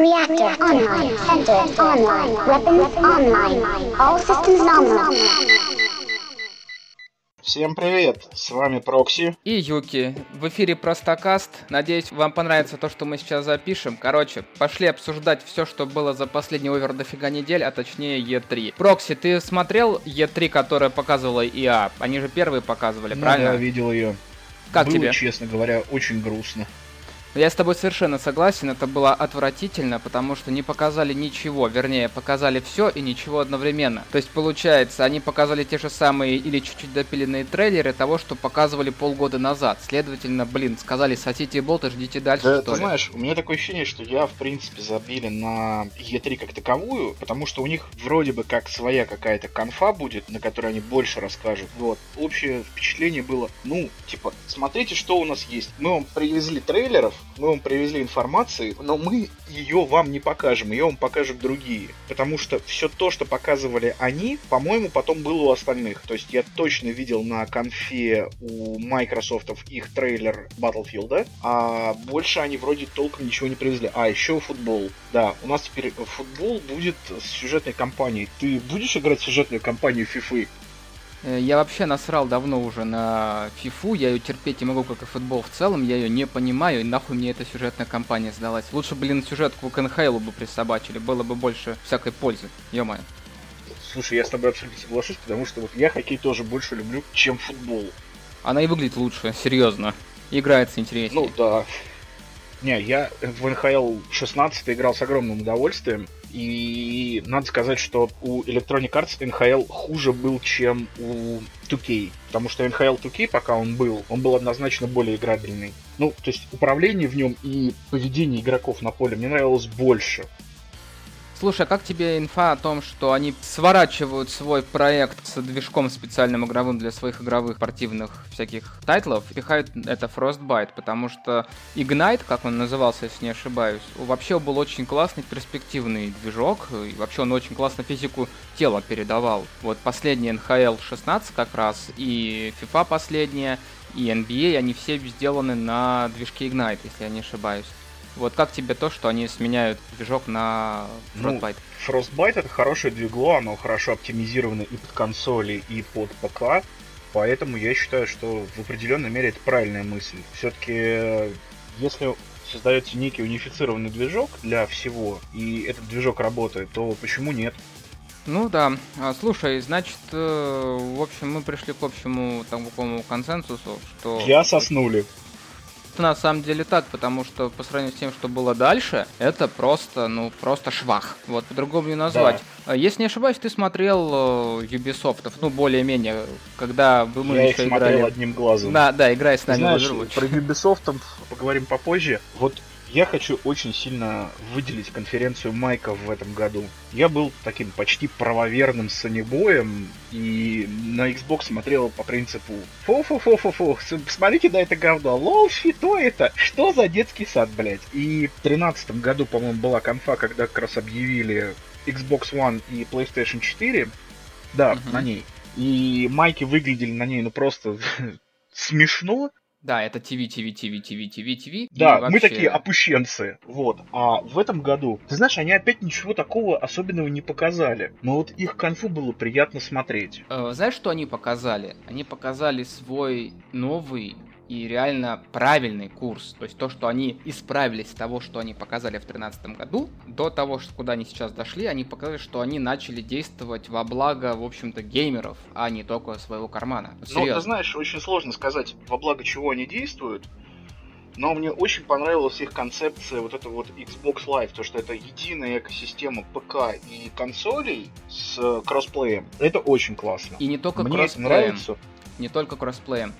Reactor online, sensors online, weapons online, all systems nominal. Всем привет, с вами Прокси и Юки. В эфире Простокаст. Надеюсь, вам понравится то, что мы сейчас запишем. Короче, пошли обсуждать все, что было за последний овер дофига недель, а точнее Е3. Прокси, ты смотрел Е3, которая показывала ИА? Они же первые показывали, правильно? Да, видел ее. Как было, тебе? Честно говоря, очень грустно. Я с тобой совершенно согласен, это было отвратительно, потому что не показали ничего, вернее, показали все и ничего одновременно. То есть, получается, они показали те же самые или чуть-чуть допиленные трейлеры того, что показывали полгода назад. Следовательно, сказали, сосите болт и ждите дальше, да, что ли? Знаешь, у меня такое ощущение, что я, в принципе, забили на Е3 как таковую, потому что у них вроде бы как своя какая-то конфа будет, на которой они больше расскажут. Вот. Общее впечатление было, смотрите, что у нас есть. Мы вам привезли трейлеров, мы вам привезли информации, но мы ее вам не покажем, ее вам покажут другие. Потому что все то, что показывали они, по-моему, потом было у остальных. То есть я точно видел на конфе у Microsoft их трейлер Battlefield, а больше они вроде толком ничего не привезли. А, еще футбол. Да, у нас теперь футбол будет с сюжетной кампанией. Ты будешь играть в сюжетную кампанию FIFA? Я вообще насрал давно уже на фифу, я ее терпеть не могу, как и футбол в целом, я ее не понимаю, и нахуй мне эта сюжетная кампания сдалась. Лучше, сюжетку к НХЛу бы присобачили, было бы больше всякой пользы, ё-моё. Слушай, я с тобой абсолютно соглашусь, потому что я хоккей тоже больше люблю, чем футбол. Она и выглядит лучше, серьезно, играется интереснее. Ну да. Не, я в НХЛ 16 играл с огромным удовольствием. И надо сказать, что у Electronic Arts НХЛ хуже был, чем у 2K. Потому что НХЛ 2K, пока он был однозначно более играбельный. Ну, то есть управление в нем и поведение игроков на поле мне нравилось больше. Слушай, а как тебе инфа о том, что они сворачивают свой проект с движком специальным игровым для своих игровых спортивных всяких тайтлов, пихают это Frostbite, потому что Ignite, как он назывался, если не ошибаюсь, вообще был очень классный, перспективный движок, и вообще он очень классно физику тела передавал. Вот последний НХЛ 16 как раз, и FIFA последняя, и NBA, они все сделаны на движке Ignite, если я не ошибаюсь. Вот как тебе то, что они сменяют движок на Frostbite? Ну, Frostbite — это хорошее двигло, оно хорошо оптимизировано и под консоли, и под ПК, поэтому я считаю, что в определенной мере это правильная мысль. Все-таки, если создается некий унифицированный движок для всего, и этот движок работает, то почему нет? Ну да, слушай, значит, в общем, мы пришли к общему такому консенсусу, что... Я соснули. На самом деле так, потому что по сравнению с тем, что было дальше, это просто, просто швах. Вот, по-другому не назвать. Да. Если не ошибаюсь, ты смотрел Ubisoft, более-менее, когда бы мы еще играли... Я их смотрел одним глазом. Да, играй с нами в Overwatch. Про Ubisoft поговорим попозже. Вот я хочу очень сильно выделить конференцию Майка в этом году. Я был таким почти правоверным сонебоем и на Xbox смотрел по принципу «Фу-фу-фу-фу-фу, посмотрите на это говно, лол, что это? Что за детский сад, блять?» И в 2013 году, по-моему, была конфа, когда как раз объявили Xbox One и PlayStation 4. Да, на ней. И майки выглядели на ней, просто смешно. Да, это ТВ. Да, вообще... мы такие опущенцы, вот. А в этом году, ты знаешь, они опять ничего такого особенного не показали. Но вот их конфу было приятно смотреть. Знаешь, что они показали? Они показали свой новый и реально правильный курс. То есть то, что они исправились с того, что они показали в 2013 году, до того, куда они сейчас дошли, они показали, что они начали действовать во благо, в общем-то, геймеров, а не только своего кармана. Серьезно. Ну, ты знаешь, очень сложно сказать, во благо чего они действуют, но мне очень понравилась их концепция вот Xbox Live, то, что это единая экосистема ПК и консолей с кроссплеем. Это очень классно. И не только кроссплеем. Не только кроссплеем.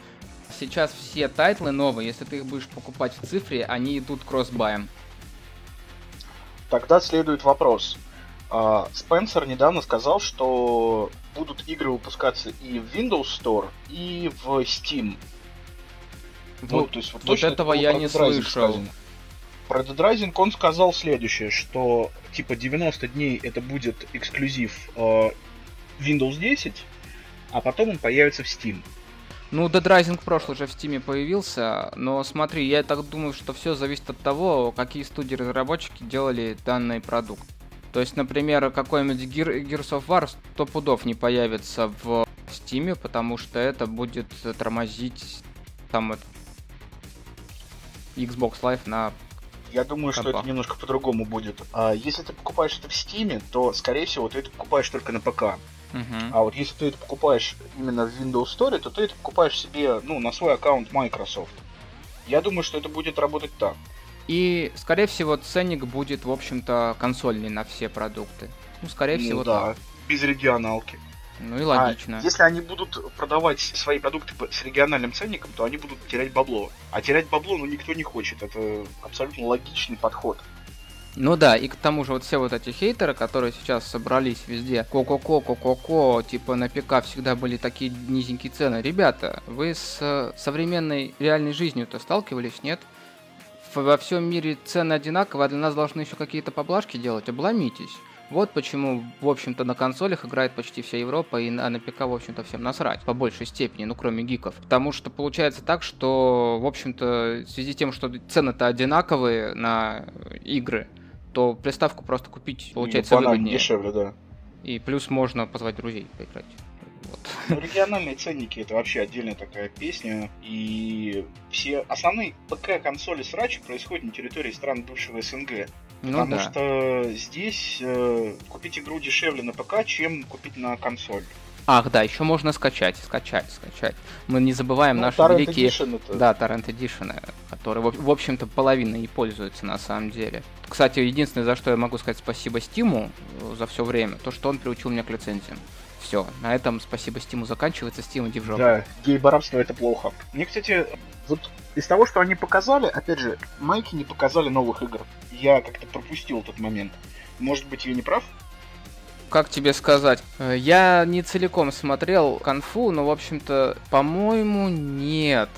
Сейчас все тайтлы новые, если ты их будешь покупать в цифре, они идут кроссбаем. Тогда следует вопрос. Спенсер недавно сказал, что будут игры выпускаться и в Windows Store, и в Steam. Вот этого я не слышал. Про Dead Rising он сказал следующее, что 90 дней это будет эксклюзив Windows 10, а потом он появится в Steam. Ну, Dead Rising прошлый же в Steam появился, но смотри, я так думаю, что все зависит от того, какие студии-разработчики делали данный продукт. То есть, например, какой-нибудь Gears of War 100 пудов не появится в Steam, потому что это будет тормозить там Xbox Live на... Я думаю, что это немножко по-другому будет. Если ты покупаешь это в Steam, то, скорее всего, ты это покупаешь только на ПК. Uh-huh. А вот если ты это покупаешь именно в Windows Store, то ты это покупаешь себе, ну, на свой аккаунт Microsoft. Я думаю, что это будет работать так. И, скорее всего, ценник будет, в общем-то, консольный на все продукты. Ну, скорее всего, да. Так. Без регионалки. Ну и логично. Если они будут продавать свои продукты с региональным ценником, то они будут терять бабло. А терять бабло, ну, никто не хочет. Это абсолютно логичный подход. Ну да, и к тому же вот все вот эти хейтеры, которые сейчас собрались везде, ко-ко-ко, типа на ПК всегда были такие низенькие цены. Ребята, вы с современной реальной жизнью-то сталкивались, нет? Во всем мире цены одинаковые, а для нас должны еще какие-то поблажки делать, обломитесь. Вот почему, в общем-то, на консолях играет почти вся Европа, и на ПК, в общем-то, всем насрать, по большей степени, ну, кроме гиков. Потому что получается так, что, в общем-то, в связи с тем, что цены-то одинаковые на игры, то приставку просто купить, получается, выгоднее. Дешевле, да. И плюс можно позвать друзей поиграть. Вот. Ну, региональные ценники — это вообще отдельная такая песня, и все основные ПК-консоли срачи происходят на территории стран бывшего СНГ. Ну, потому что здесь купить игру дешевле на ПК, чем купить на консоль. Ах, да, еще можно скачать. Мы не забываем наши великие... Edition-то. Да, Torrent Edition, которые, в общем-то, половина и пользуются на самом деле. Кстати, единственное, за что я могу сказать спасибо Steam за все время, то, что он приучил меня к лицензиям. Все, на этом спасибо Steam заканчивается, Steam иди в жопу. Да, гей-барабство это плохо. Мне, кстати, вот из того, что они показали, опять же, майки не показали новых игр. Я как-то пропустил этот момент. Может быть, я не прав? Как тебе сказать? Я не целиком смотрел конфу, но, в общем-то, по-моему, нет.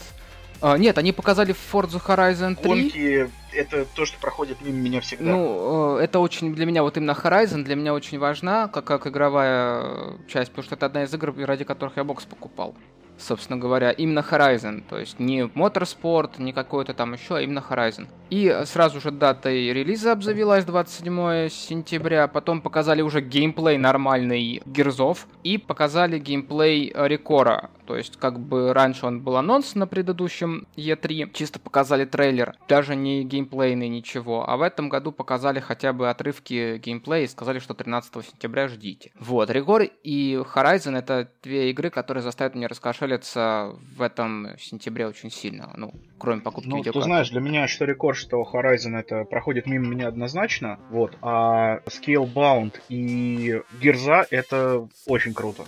Нет, они показали Forza Horizon 3. Гонки — это то, что проходит мимо меня всегда. Ну, это очень для меня, вот именно Horizon, для меня очень важна, как игровая часть, потому что это одна из игр, ради которых я бокс покупал, собственно говоря. Именно Horizon, то есть не Motorsport, не какой-то там еще, а именно Horizon. И сразу же датой релиза обзавелась 27 сентября, потом показали уже геймплей нормальный Гирзов, и показали геймплей Рекора. То есть, как бы раньше он был анонс на предыдущем Е3, чисто показали трейлер, даже не геймплейный, ничего. А в этом году показали хотя бы отрывки геймплея и сказали, что 13 сентября ждите. Вот, Рекор и Horizon — это две игры, которые заставят меня раскошелиться в этом сентябре очень сильно, ну, кроме покупки видеокарты. Ну, ты знаешь, для меня что Рекор, что Horizon — это проходит мимо меня однозначно, вот, а Scalebound и Гирза — это очень круто.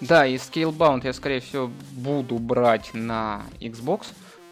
Да, и Scalebound я, скорее всего, буду брать на Xbox,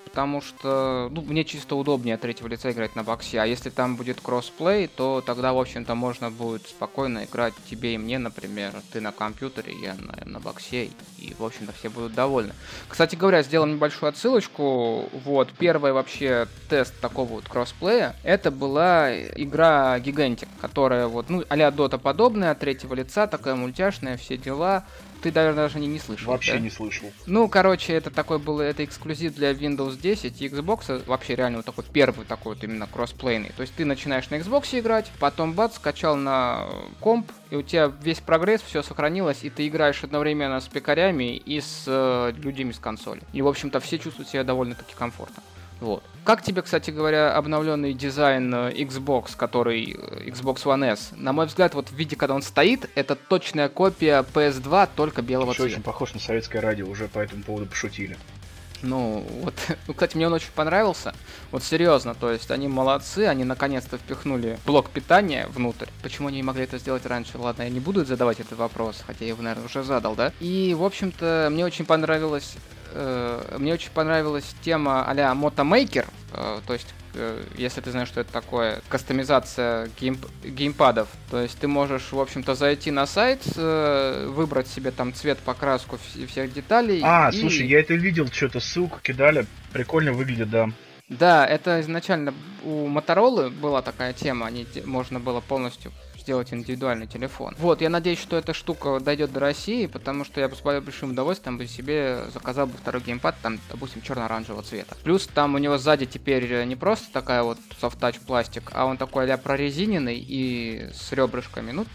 потому что, ну, мне чисто удобнее от третьего лица играть на боксе, а если там будет кроссплей, то тогда, в общем-то, можно будет спокойно играть тебе и мне, например, ты на компьютере, я на боксе, и, в общем-то, все будут довольны. Кстати говоря, сделаем небольшую отсылочку, вот, первый вообще тест такого вот кроссплея, это была игра Gigantic, которая вот, ну, а-ля Dota подобная, от третьего лица, такая мультяшная, все дела... Ты, наверное, даже не слышал. Вообще да? Не слышал. Ну, короче, это такой был, это эксклюзив для Windows 10 и Xbox. Вообще, реально, вот такой первый такой вот именно кроссплейный. То есть ты начинаешь на Xbox играть, потом бац, скачал на комп, и у тебя весь прогресс, все сохранилось, и ты играешь одновременно с пекарями и с людьми с консоли. И, в общем-то, все чувствуют себя довольно-таки комфортно. Вот. Как тебе, кстати говоря, обновленный дизайн Xbox, который Xbox One S? На мой взгляд, вот в виде, когда он стоит, это точная копия PS2, только белого цвета. Очень похож на советское радио, уже по этому поводу пошутили. Ну, вот, ну, кстати, мне он очень понравился. Вот серьезно, то есть они молодцы, они наконец-то впихнули блок питания внутрь. Почему они не могли это сделать раньше? Ладно, я не буду задавать этот вопрос, хотя я его, наверное, уже задал, да? И, в общем-то, мне очень понравилась тема а-ля Motomaker, то есть, если ты знаешь, что это такое, кастомизация геймпадов. То есть ты можешь, в общем-то, зайти на сайт, выбрать себе там цвет, покраску всех деталей. Слушай, я это видел, что-то ссылку кидали, прикольно выглядит, да. Да, это изначально у Motorola была такая тема, можно было полностью сделать индивидуальный телефон. Вот, я надеюсь, что эта штука дойдет до России, потому что я бы с большим удовольствием бы себе заказал бы второй геймпад, там, допустим, черно-оранжевого цвета. Плюс там у него сзади теперь не просто такая вот софт-тач пластик, а он такой а-ля прорезиненный и с ребрышками, ну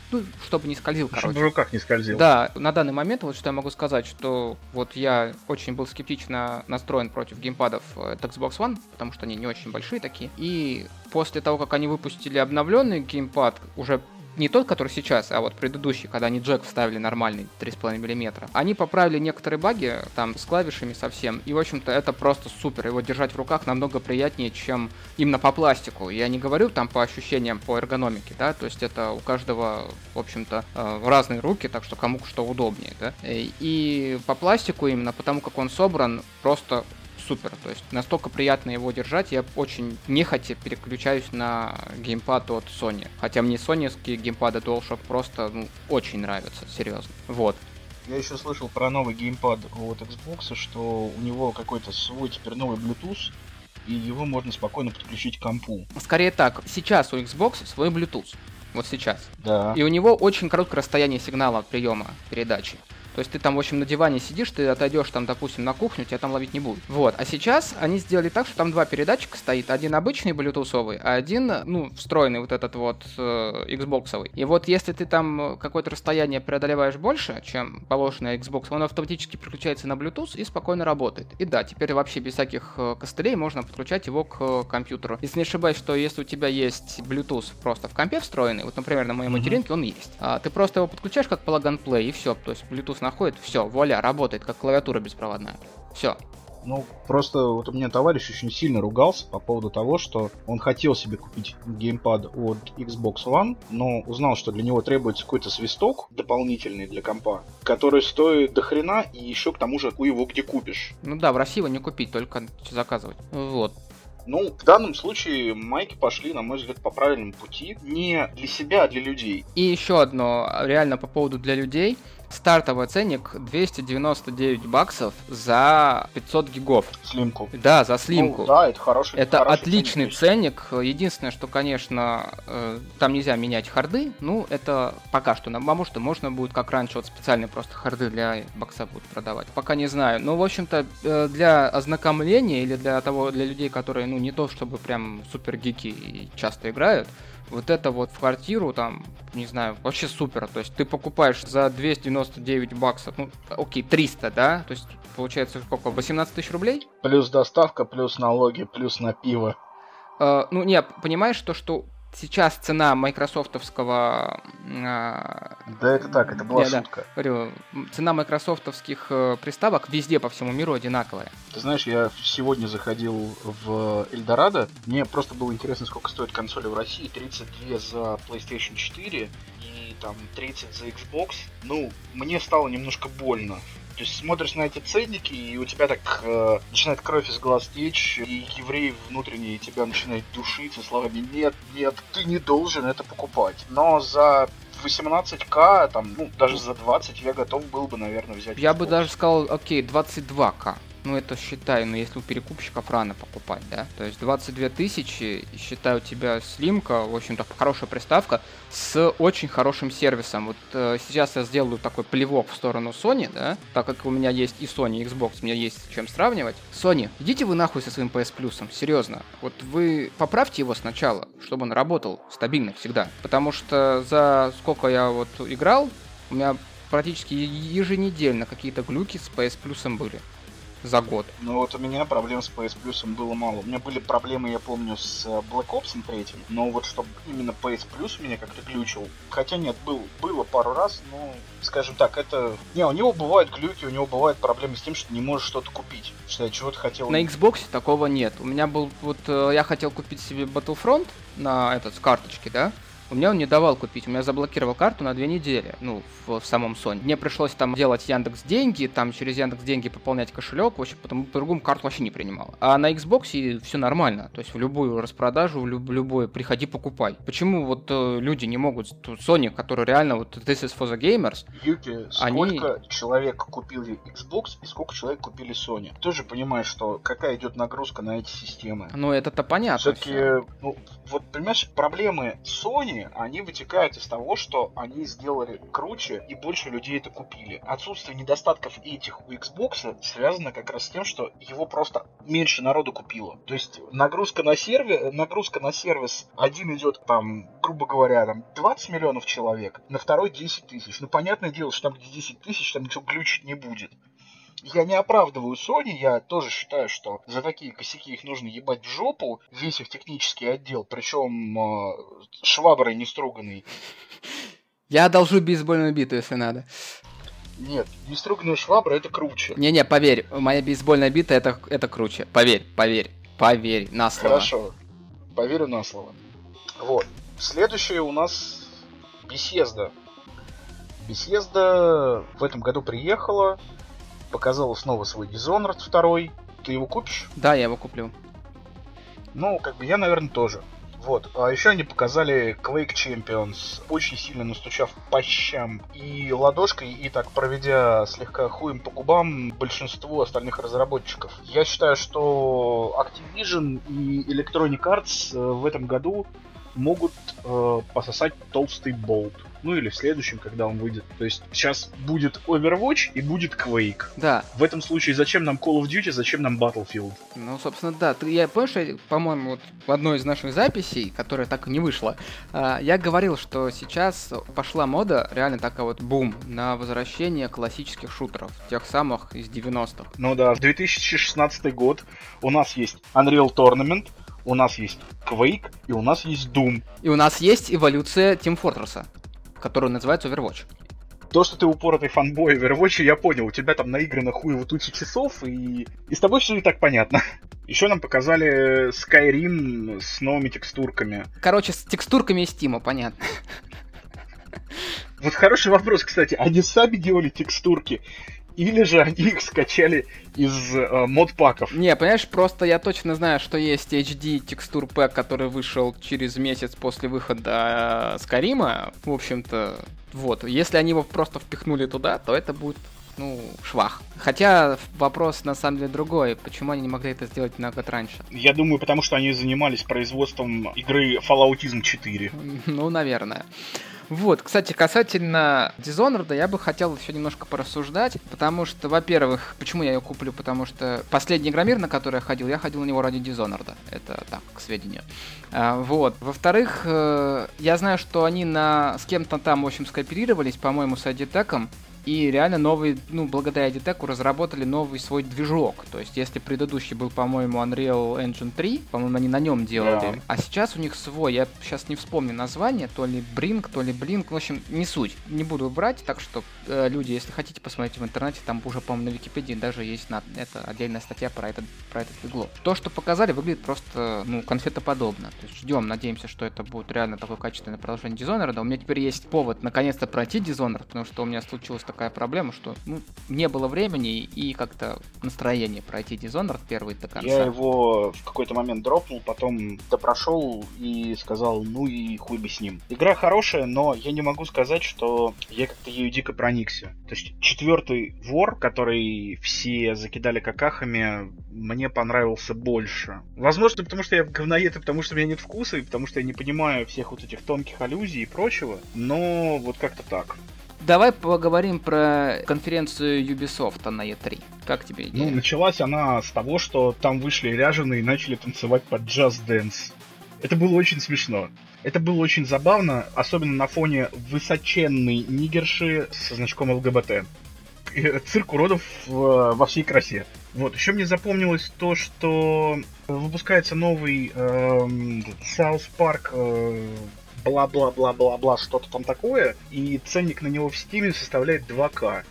чтобы не скользил, короче. Чтобы в руках не скользил. Да, на данный момент вот что я могу сказать, что вот я очень был скептично настроен против геймпадов от Xbox One, потому что они не очень большие такие, и после того, как они выпустили обновленный геймпад, уже не тот, который сейчас, а вот предыдущий, когда они джек вставили нормальный 3,5 мм. Они поправили некоторые баги, там, с клавишами совсем, и, в общем-то, это просто супер. Его держать в руках намного приятнее, чем именно по пластику. Я не говорю там по ощущениям, по эргономике, да, то есть это у каждого, в общем-то, разные руки, так что кому что удобнее, да. И по пластику именно, потому как он собран, просто супер, то есть настолько приятно его держать, я очень нехотя переключаюсь на геймпад от Sony. Хотя мне соневские геймпады DualShock просто очень нравятся, серьезно. Вот. Я еще слышал про новый геймпад от Xbox, что у него какой-то свой теперь новый Bluetooth, и его можно спокойно подключить к компу. Скорее так, сейчас у Xbox свой Bluetooth, вот сейчас. Да. И у него очень короткое расстояние сигнала приема передачи. То есть ты там, в общем, на диване сидишь, ты отойдешь там, допустим, на кухню, тебя там ловить не будут. Вот. А сейчас они сделали так, что там два передатчика стоит. Один обычный блютусовый, а один, встроенный вот этот вот Xbox-овый. И вот если ты там какое-то расстояние преодолеваешь больше, чем положенное Xbox, он автоматически переключается на Bluetooth и спокойно работает. И да, теперь вообще без всяких костылей можно подключать его к компьютеру. Если не ошибаюсь, что если у тебя есть Bluetooth просто в компе встроенный, вот, например, на моей материнке он есть, ты просто его подключаешь как plug-and-play и все. То есть Bluetooth находит, все, вуаля, работает, как клавиатура беспроводная. Все. Просто вот у меня товарищ очень сильно ругался по поводу того, что он хотел себе купить геймпад от Xbox One, но узнал, что для него требуется какой-то свисток дополнительный для компа, который стоит до хрена, и еще к тому же у его где купишь. В России его не купить, только заказывать. Вот. В данном случае майки пошли, на мой взгляд, по правильному пути. Не для себя, а для людей. И еще одно, реально по поводу для людей. Стартовый ценник $299 за 500 гигов. Слимку. Да, за слимку. Да, это хороший. Это хороший отличный ценник. Единственное, что, конечно, там нельзя менять харды. Это пока что. Может, можно будет, как раньше, вот специальные просто харды для бокса будут продавать. Пока не знаю. В общем-то, для ознакомления или для людей, которые, не то чтобы прям супер гики и часто играют, вот это вот в квартиру, там, не знаю, вообще супер. То есть ты покупаешь за $299, окей, 300, да? То есть получается сколько, 18 тысяч рублей? Плюс доставка, плюс налоги, плюс на пиво. Понимаешь, что сейчас цена майкрософтовского... Да это так, это была шутка. Говорю, цена майкрософтовских приставок везде по всему миру одинаковая. Ты знаешь, я сегодня заходил в Эльдорадо, мне просто было интересно, сколько стоят консоли в России. 32 за PlayStation 4 и там 30 за Xbox. Мне стало немножко больно. То есть смотришь на эти ценники, и у тебя так начинает кровь из глаз течь, и еврей внутренний тебя начинает душить со словами «нет, ты не должен это покупать». Но за 18к, там, даже за 20 я готов был бы, наверное, взять. Я бы даже сказал, окей, 22к. Это считай, если у перекупщиков рано покупать, да? То есть 22 тысячи, считай, у тебя слимка, в общем-то, хорошая приставка с очень хорошим сервисом. Сейчас я сделаю такой плевок в сторону Sony, да? Так как у меня есть и Sony, и Xbox, у меня есть с чем сравнивать. Sony, идите вы нахуй со своим PS Plus, серьезно. Вы поправьте его сначала, чтобы он работал стабильно всегда. Потому что за сколько я играл, у меня практически еженедельно какие-то глюки с PS Plus были. За год. У меня проблем с PS Plus было мало. У меня были проблемы, я помню, с Black Ops 3, но чтобы именно PS Plus меня как-то глючил. Хотя нет, было пару раз, но, скажем так, это... Не, у него бывают глюки, у него бывают проблемы с тем, что не можешь что-то купить. Что я чего-то хотел... На Xbox такого нет. У меня был... Я хотел купить себе Battlefront на с карточки, да? У меня он не давал купить, у меня заблокировал карту на 2 недели, ну, в самом Sony. Мне пришлось там делать Яндекс.Деньги, там через Яндекс.Деньги пополнять кошелек, в общем, потому по-другому карту вообще не принимала. А на Xbox все нормально, то есть в любую распродажу, в любое приходи, покупай. Почему вот люди не могут, Sony, который реально вот this is for the gamers, Юки, сколько человек купили Xbox и сколько человек купили Sony? Ты же понимаешь, что какая идет нагрузка на эти системы. Ну, это-то понятно. Все-таки, ну, вот, понимаешь, проблемы Sony, они вытекают из того, что они сделали круче и больше людей это купили. Отсутствие недостатков этих у Xbox связано как раз с тем, что его просто меньше народу купило. То есть нагрузка на сервис один идет там, грубо говоря, там 20 миллионов человек, на второй 10 тысяч. Ну, понятное дело, что там где 10 тысяч, там ничего глючить не будет. Я не оправдываю Sony, я тоже считаю, что за такие косяки их нужно ебать в жопу, весь их технический отдел, причем шваброй не струганный. Я одолжу бейсбольную биту, если надо. Нет, не струганная швабра — это круче. Не-не, поверь, моя бейсбольная бита — это круче. Поверь на слово. Хорошо, поверю на слово. Вот, следующее у нас Bethesda. Bethesda в этом году приехала, показала снова свой Dishonored 2. Ты его купишь? Да, я его куплю. Ну, как бы я, наверное, тоже. Вот. А еще они показали Quake Champions, очень сильно настучав по щам и ладошкой, и так проведя слегка хуем по губам большинство остальных разработчиков. Я считаю, что Activision и Electronic Arts в этом году могут пососать толстый болт. Ну или в следующем, когда он выйдет. То есть сейчас будет Overwatch и будет Quake. Да. В этом случае зачем нам Call of Duty, зачем нам Battlefield? Ну, собственно, да. Я понял, что, по-моему, вот в одной из наших записей, которая так и не вышла, я говорил, что сейчас пошла мода, реально такая вот бум, на возвращение классических шутеров, тех самых из 90-х. Ну да, 2016 год, у нас есть Unreal Tournament, у нас есть Quake и у нас есть Doom. И у нас есть эволюция Team Fortress'а, который называется Overwatch. То, что ты упоротый фанбой Overwatch, я понял. У тебя там наиграно хуево тучи часов, и с тобой все и так понятно. Еще нам показали Skyrim с новыми текстурками. Короче, с текстурками из Steam, понятно. Вот хороший вопрос, кстати. Они сами делали текстурки? Или же они их скачали из модпаков? Не, понимаешь, просто я точно знаю, что есть HD текстур пэк, который вышел через месяц после выхода Скайрима. В общем-то, вот. Если они его просто впихнули туда, то это будет, ну, швах. Хотя вопрос на самом деле другой. Почему они не могли это сделать на год раньше? Я думаю, потому что они занимались производством игры Fallout 4. Ну, наверное. Вот, кстати, касательно Dishonored, я бы хотел еще немножко порассуждать, потому что, во-первых, почему я ее куплю, потому что последний Игромир, на который я ходил на него ради Dishonored, это так, к сведению. Вот, во-вторых, я знаю, что они с кем-то там, в общем, скооперировались, по-моему, с ID-Tech, и реально новый, ну, благодаря ID-Tech разработали новый свой движок. То есть, если предыдущий был, по-моему, Unreal Engine 3, по-моему, они на нем делали, а сейчас у них свой, я сейчас не вспомню название, то ли Brink, то ли Blink, в общем, не суть. Не буду брать, так что, люди, если хотите, посмотрите в интернете, там уже, по-моему, на Википедии даже есть это отдельная статья про этот движок. То, что показали, выглядит просто, ну, конфетоподобно. То есть, ждем, надеемся, что это будет реально такое качественное продолжение Dishonored. У меня теперь есть повод наконец-то пройти Dishonored, потому что у меня случилось такая проблема, что, ну, не было времени и как-то настроение пройти Dishonored первый до конца. Я его в какой-то момент дропнул, потом допрошел и сказал, ну и хуй бы с ним. Игра хорошая, но я не могу сказать, что я как-то ею дико проникся. То есть 4-й вор, который все закидали какахами, мне понравился больше. Возможно, потому что я говноед, и потому что у меня нет вкуса, и потому что я не понимаю всех вот этих тонких аллюзий и прочего, но вот как-то так. Давай поговорим про конференцию Ubisoft на Е3. Как тебе идея? Ну, началась она с того, что там вышли ряженые и начали танцевать под джаз-дэнс. Это было очень смешно. Это было очень забавно, особенно на фоне высоченной нигерши со значком ЛГБТ. Цирк уродов во всей красе. Вот, еще мне запомнилось то, что выпускается новый South Park... бла-бла-бла-бла-бла, что-то там такое, и ценник на него в Steam составляет 2К.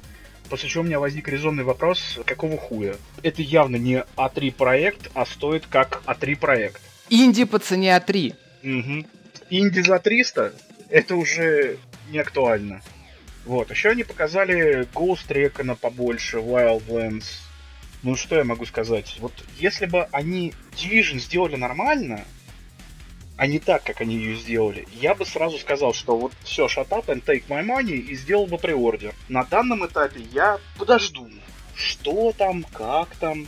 После чего у меня возник резонный вопрос, какого хуя? Это явно не А3 проект, а стоит как А3 проект. Инди по цене А3. Угу. Инди за 300? это уже не актуально. Вот, еще они показали Ghost Recon побольше, Wildlands. Ну что я могу сказать? Вот если бы они Division сделали нормально, а не так, как они ее сделали, я бы сразу сказал, что вот все, shut up and take my money, и сделал бы преордер. На данном этапе я подожду, что там, как там.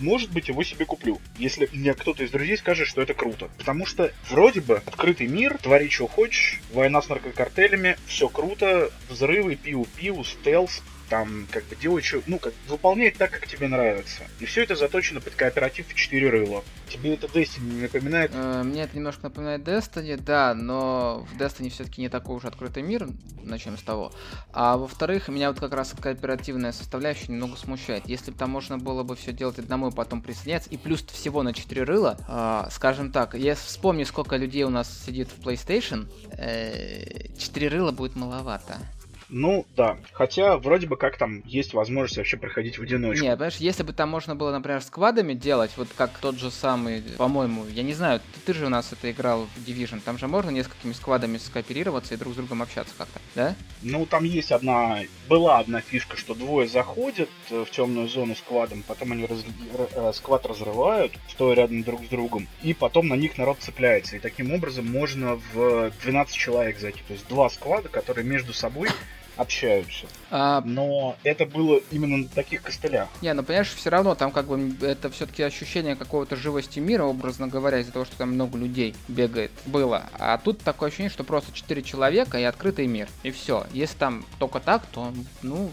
Может быть, его себе куплю, если мне кто-то из друзей скажет, что это круто. Потому что вроде бы открытый мир, твори, что хочешь, война с наркокартелями, все круто, взрывы, пиу-пиу, стелс, там, как бы делай что... Ну, как выполняет так, как тебе нравится. И все это заточено под кооператив в 4 рыла. Тебе это Destiny не напоминает? Мне это немножко напоминает Destiny, да, но в Destiny все-таки не такой уж открытый мир, начнем с того. А во-вторых, меня вот как раз кооперативная составляющая немного смущает. Если бы там можно было бы все делать одному и потом присоединяться, и плюс всего на 4 рыла, скажем так, я вспомню, сколько людей у нас сидит в PlayStation, 4 рыла будет маловато. Ну, да. Хотя, вроде бы, как там есть возможность вообще проходить в одиночку. Не, понимаешь, если бы там можно было, например, сквадами делать, вот как тот же самый, по-моему, я не знаю, ты же у нас это играл в Division, там же можно несколькими сквадами скооперироваться и друг с другом общаться как-то, да? Ну, там есть была одна фишка, что двое заходят в темную зону сквадом, потом они сквад разрывают, стоя рядом друг с другом, и потом на них народ цепляется. И таким образом можно в 12 человек зайти. То есть два сквада, которые между собой общаются. Но это было именно на таких костылях. Не, ну понимаешь, все равно там как бы это все-таки ощущение какого-то живости мира, образно говоря, из-за того, что там много людей бегает, было. А тут такое ощущение, что просто 4 человека и открытый мир. И все. Если там только так, то, ну,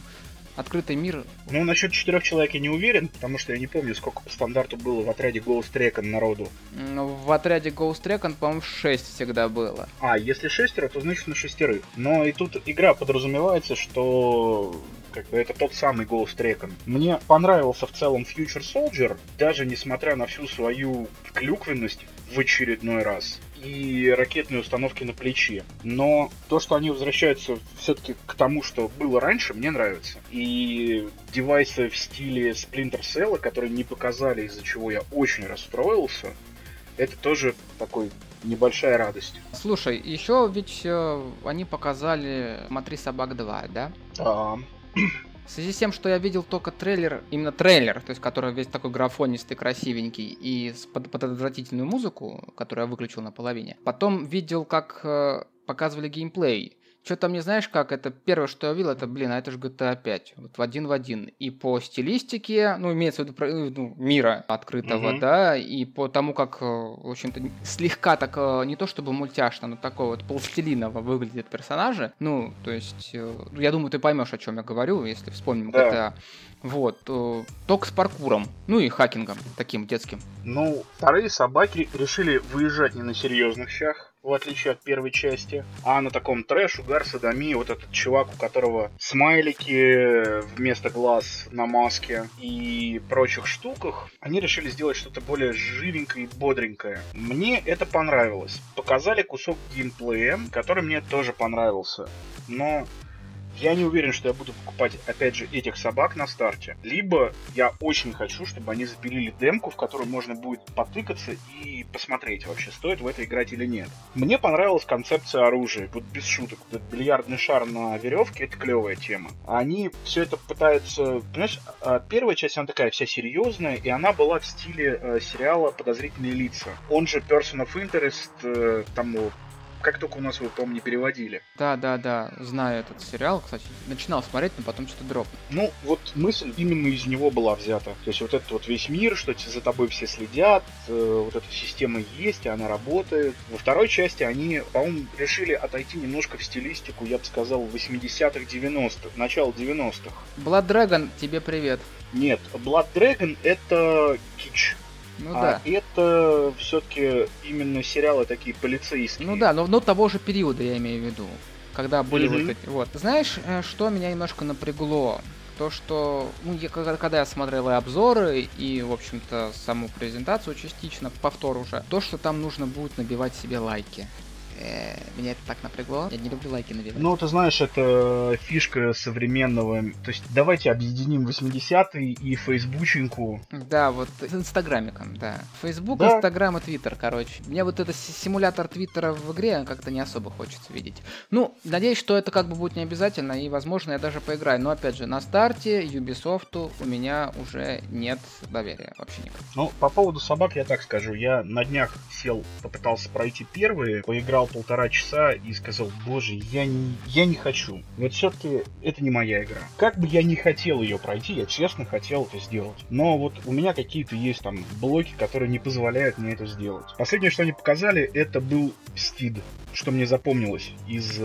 открытый мир... Ну, насчет 4 человек я не уверен, потому что я не помню, сколько по стандарту было в отряде Ghost Recon народу. Ну, в отряде Ghost Recon, по-моему, 6 всегда было. А, если 6, то значит на 6. Но и тут игра подразумевается, что... Как бы это тот самый Ghost Recon. Мне понравился в целом Future Soldier, даже несмотря на всю свою клюквенность в очередной раз. И ракетные установки на плече. Но то, что они возвращаются все-таки к тому, что было раньше, мне нравится. И девайсы в стиле Splinter Cell, которые не показали, из-за чего я очень расстроился, это тоже такой небольшая радость. Слушай, еще ведь они показали «Смотри, собак 2», да? Да. В связи с тем, что я видел только трейлер, именно трейлер, то есть который весь такой графонистый, красивенький, и под отвратительную музыку, которую я выключил наполовине. Потом видел, как показывали геймплей. Что-то мне, знаешь, как это первое, что я увидел, это, блин, а это же GTA 5. Вот в один. И по стилистике, ну, имеется в виду, ну, мира открытого, да, и по тому, как, в общем-то, слегка так, не то чтобы мультяшно, но такое вот пластилиново выглядят персонажи. Ну, то есть, я думаю, ты поймешь, о чем я говорю, если вспомним GTA. Вот, только с паркуром, ну и хакингом таким детским. Ну, вторые собаки решили выезжать не на серьезных щах, в отличие от первой части, а на таком трэш, угар, садомии, вот этот чувак, у которого смайлики вместо глаз на маске и прочих штуках, они решили сделать что-то более живенькое и бодренькое. Мне это понравилось. Показали кусок геймплея, который мне тоже понравился, но... Я не уверен, что я буду покупать, опять же, этих собак на старте. Либо я очень хочу, чтобы они запилили демку, в которую можно будет потыкаться и посмотреть вообще, стоит в это играть или нет. Мне понравилась концепция оружия. Вот без шуток. Этот бильярдный шар на веревке — это клевая тема. Они все это пытаются... Понимаешь, первая часть, она такая вся серьезная, и она была в стиле сериала «Подозрительные лица». Он же Person of Interest, там... Как только у нас его, по-моему, не переводили. Да, знаю этот сериал, кстати. Начинал смотреть, но потом что-то дропнул. Ну, вот мысль именно из него была взята. То есть вот этот вот весь мир, что за тобой все следят, вот эта система есть, и она работает. Во второй части они, по-моему, решили отойти немножко в стилистику, я бы сказал, 80-х, 90-х, начало 90-х. Blood Dragon, тебе привет. Нет, Blood Dragon — это кич. Ну, а да. Это все-таки именно сериалы такие полицейские. Ну да, но того же периода я имею в виду, когда были вот. Знаешь, что меня немножко напрягло? То, что, ну, когда я смотрел и обзоры, и, в общем-то, саму презентацию частично, повтор уже, то, что там нужно будет набивать себе лайки. Меня это так напрягло. Я не люблю лайки навивать. Ну, ты знаешь, это фишка современного. То есть давайте объединим 80-е и фейсбученьку. Да, вот с инстаграмиком, да. Фейсбук, да. Инстаграм и твиттер, короче. Мне вот этот симулятор твиттера в игре как-то не особо хочется видеть. Ну, надеюсь, что это как бы будет не обязательно, и, возможно, я даже поиграю. Но, опять же, на старте Ubisoft у меня уже нет доверия вообще никак. Ну, по поводу собак я так скажу. Я на днях сел, попытался пройти первые, поиграл полтора часа и сказал: боже, я не хочу. Вот все-таки это не моя игра. Как бы я не хотел ее пройти, я честно хотел это сделать. Но вот у меня какие-то есть там блоки, которые не позволяют мне это сделать. Последнее, что они показали, это был стид, что мне запомнилось из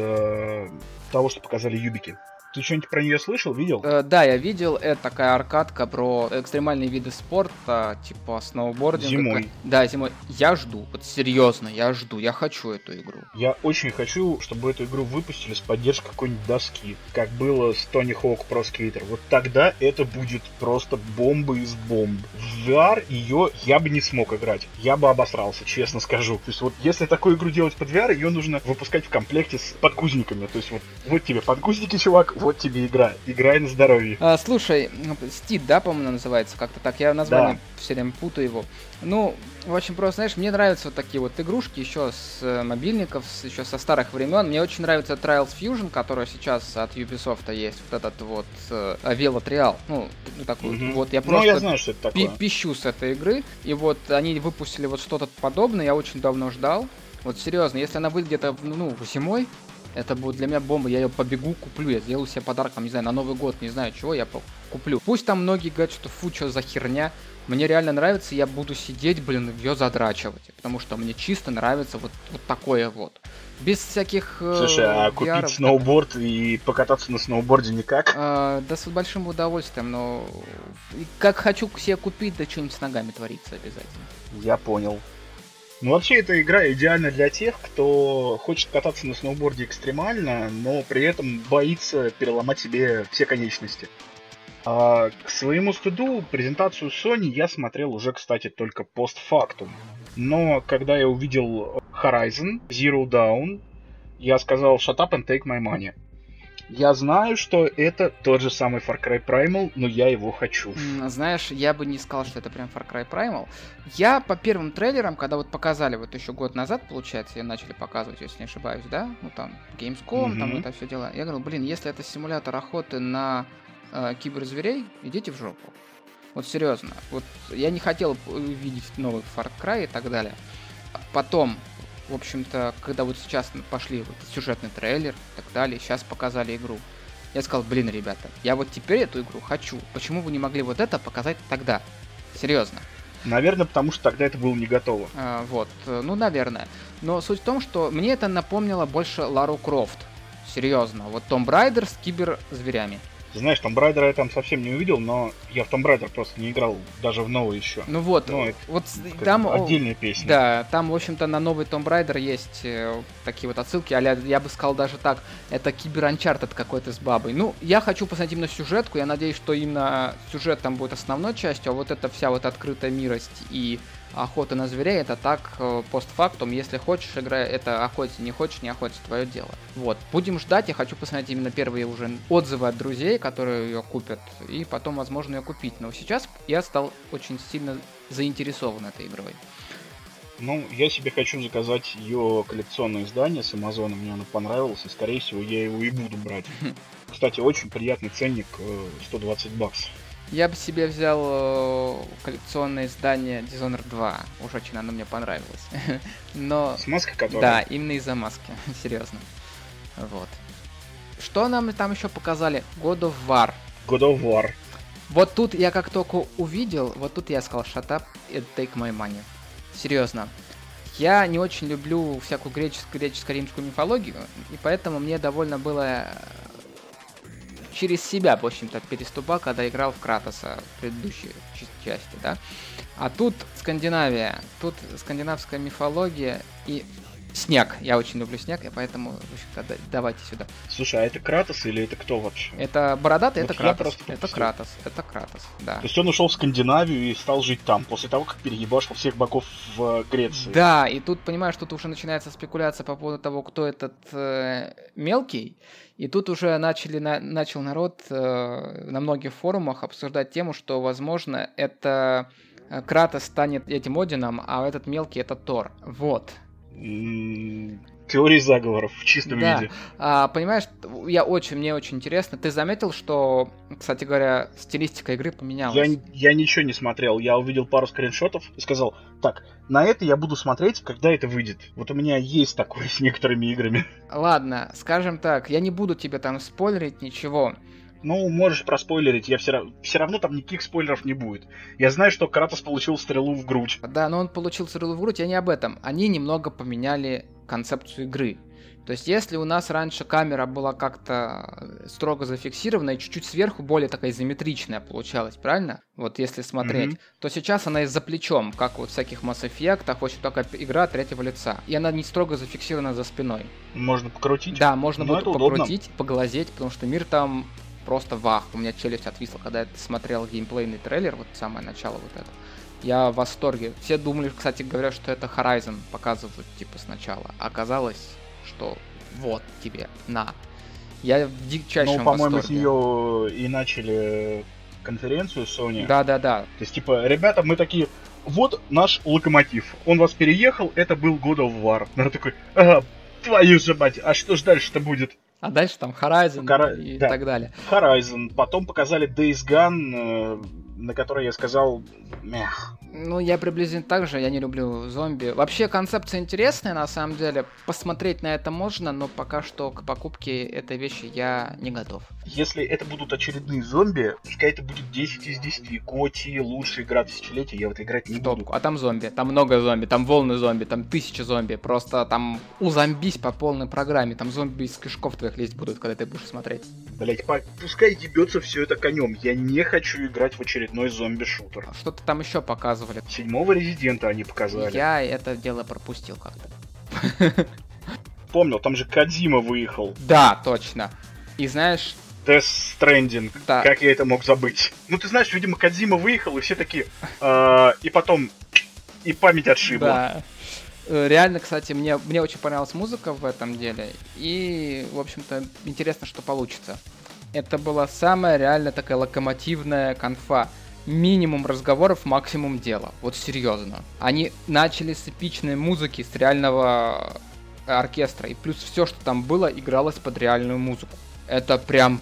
того, что показали Юбики. Ты что-нибудь про нее слышал, видел? Да, я видел. Это такая аркадка про экстремальные виды спорта, типа сноубординга. Зимой. Да, зимой. Я жду, вот серьезно, я жду, я хочу эту игру. Я очень хочу, чтобы эту игру выпустили с поддержкой какой-нибудь доски, как было с Tony Hawk Pro Skater. Вот тогда это будет просто бомба из бомб. В VR ее я бы не смог играть. Я бы обосрался, честно скажу. То есть вот если такую игру делать под VR, ее нужно выпускать в комплекте с подгузниками. То есть вот тебе подгузники, чувак, вот тебе игра. Играй на здоровье. Слушай, Стид, да, по-моему, называется как-то так. Я название все время путаю его. Ну, в общем, просто, знаешь, мне нравятся вот такие вот игрушки еще с мобильников, еще со старых времен. Мне очень нравится Trials Fusion, которая сейчас от Ubisoft есть. Вот этот вот велотриал. Ну, такой вот. Я просто я знаю, что это такое. Пищу с этой игры. И вот они выпустили вот что-то подобное. Я очень давно ждал. Вот серьезно, если она выйдет где-то, зимой, это будет для меня бомба, я ее побегу, куплю, я сделаю себе подарок, там, не знаю, на Новый год, не знаю чего, я куплю. Пусть там многие говорят, что фу, что за херня, мне реально нравится, я буду сидеть, ее задрачивать, потому что мне чисто нравится вот такое вот. Без всяких... Слушай, а VR-ов, купить сноуборд и покататься на сноуборде никак? Да с большим удовольствием, но как хочу себе купить, да что-нибудь с ногами творится обязательно. Я понял. Ну, вообще, эта игра идеальна для тех, кто хочет кататься на сноуборде экстремально, но при этом боится переломать себе все конечности. А к своему стыду, презентацию Sony я смотрел уже, кстати, только постфактум. Но когда я увидел Horizon Zero Dawn, я сказал «Shut up and take my money». Я знаю, что это тот же самый Far Cry Primal, но я его хочу. Знаешь, я бы не сказал, что это прям Far Cry Primal. Я по первым трейлерам, когда вот показали, вот еще год назад, получается, и начали показывать, если не ошибаюсь, да? Ну там, Gamescom, там это все дела. Я говорил, если это симулятор охоты на киберзверей, идите в жопу. Вот серьезно. Вот я не хотел увидеть новых Far Cry и так далее. Потом... В общем-то, когда вот сейчас пошли вот сюжетный трейлер и так далее, сейчас показали игру. Я сказал, ребята, я вот теперь эту игру хочу. Почему вы не могли вот это показать тогда? Серьезно. Наверное, потому что тогда это было не готово. Наверное. Но суть в том, что мне это напомнило больше Лару Крофт. Серьезно. Вот Tomb Raider с киберзверями. Знаешь, Tomb Raider я там совсем не увидел, но я в Tomb Raider просто не играл даже в новый еще. Ну вот, там отдельная песня. Да, там, в общем-то, на новый Tomb Raider есть такие вот отсылки, а-ля, я бы сказал даже так, это кибер-анчартед какой-то с бабой. Ну, я хочу посмотреть именно сюжетку, я надеюсь, что именно сюжет там будет основной частью, а вот эта вся вот открытая мирость и охота на зверей, это так, постфактум, если хочешь, играй, это охотись, не хочешь, не охотись, твое дело. Вот, будем ждать, я хочу посмотреть именно первые уже отзывы от друзей, которые ее купят, и потом, возможно, ее купить. Но сейчас я стал очень сильно заинтересован этой игрой. Ну, я себе хочу заказать ее коллекционное издание с Амазона, мне оно понравилось, и, скорее всего, я его и буду брать. Кстати, очень приятный ценник, $120. Я бы себе взял коллекционное издание Dishonored 2. Уж очень оно мне понравилось. Но... С маской которой? Да, именно из-за маски. Серьезно. Вот. Что нам там еще показали? God of War. Вот тут я как только увидел, вот тут я сказал shut up and take my money. Серьезно. Я не очень люблю всякую греческо-римскую мифологию, и поэтому мне довольно было... через себя, в общем-то, переступал, когда играл в Кратоса в предыдущей части, да. А тут Скандинавия, тут скандинавская мифология, и Снег. Я очень люблю снег, и поэтому, в общем-то, давайте сюда. Слушай, а это Кратос или это кто вообще? Это бородатый, вот это Кратос. Это Кратос, да. То есть он ушел в Скандинавию и стал жить там, после того, как переебашил всех боков в Греции. Да, и тут, понимаешь, тут уже начинается спекуляция по поводу того, кто этот мелкий. И тут уже начал народ на многих форумах обсуждать тему, что, возможно, это Кратос станет этим Одином, а этот мелкий — это Тор. Вот. Теории заговоров в чистом виде. Понимаешь, мне очень интересно. Ты заметил, что, кстати говоря, стилистика игры поменялась? Я ничего не смотрел. Я увидел пару скриншотов и сказал, так, на это я буду смотреть, когда это выйдет. Вот у меня есть такое с некоторыми играми. Ладно, скажем так, я не буду тебе там спойлерить ничего. Ну, можешь проспойлерить, я все равно там никаких спойлеров не будет. Я знаю, что Кратос получил стрелу в грудь. Да, но он получил стрелу в грудь, я не об этом. Они немного поменяли концепцию игры. То есть, если у нас раньше камера была как-то строго зафиксирована и чуть-чуть сверху более такая изометричная получалась, правильно? Вот если смотреть, то сейчас она из-за плечом, как вот в всяких Mass Effect'ах, очень такая игра третьего лица. И она не строго зафиксирована за спиной. Можно покрутить. Да, можно будет покрутить, поглазеть, потому что мир там... Просто вах, у меня челюсть отвисла, когда я смотрел геймплейный трейлер, вот самое начало вот это. Я в восторге. Все думали, кстати говоря, что это Horizon показывают, типа, сначала. Оказалось, что вот тебе, на. Я в дичайшем восторге. Ну, по-моему, с нее и начали конференцию Sony. Да-да-да. То есть, типа, ребята, мы такие, вот наш локомотив. Он вас переехал, это был God of War. Народ такой, ага, твою же мать, а что ж дальше-то будет? А дальше там Horizon и так далее. Horizon. Потом показали Days Gone, на который я сказал... Мех. Ну, я приблизительно так же, я не люблю зомби. Вообще, концепция интересная, на самом деле. Посмотреть на это можно, но пока что к покупке этой вещи я не готов. Если это будут очередные зомби, пускай это будет 10 из 10. Коти, лучшая игра тысячелетия, я в это играть не буду. А там зомби, там много зомби, там волны зомби, там 1000 зомби. Просто там узомбись по полной программе. Там зомби из кишков твоих лезть будут, когда ты будешь смотреть. Блять, пускай ебется все это конем. Я не хочу играть в очередной зомби-шутер. Что-то там еще показывает. 7-го Резидента они показали. Я это дело пропустил как-то. Помнил, там же Кодзима выехал. Да, точно. И знаешь... Death Stranding. Да. Как я это мог забыть? Ну, ты знаешь, видимо, Кодзима выехал, и все такие... И потом... И память отшибла. Да. Реально, кстати, мне очень понравилась музыка в этом деле. И, в общем-то, интересно, что получится. Это была самая реально такая локомотивная конфа. Минимум разговоров, максимум дела. Вот серьезно. Они начали с эпичной музыки, с реального оркестра. И плюс все, что там было, игралось под реальную музыку. Это прям...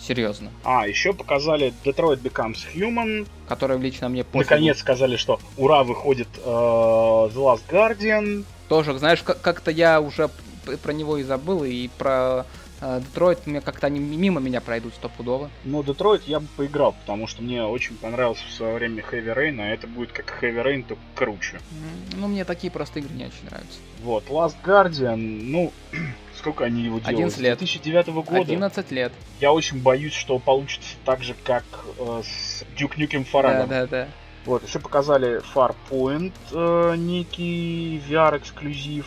Серьезно. А, еще показали Detroit Becomes Human. Который лично мне пофигу. Наконец сказали, что ура, выходит The Last Guardian. Тоже, знаешь, как-то я уже про него и забыл, и про... Детройт, мне как-то они мимо меня пройдут стопудово. Но Детройт я бы поиграл, потому что мне очень понравился в свое время Heavy Rain, а это будет как Heavy Rain, только круче. Ну, мне такие просто игры не очень нравятся. Вот, Last Guardian, ну, сколько они его делают? 11 лет. С 2009 года. 11 лет. Я очень боюсь, что получится так же, как с Duke Nukem Forever. Да. Вот, еще показали Farpoint, некий VR-эксклюзив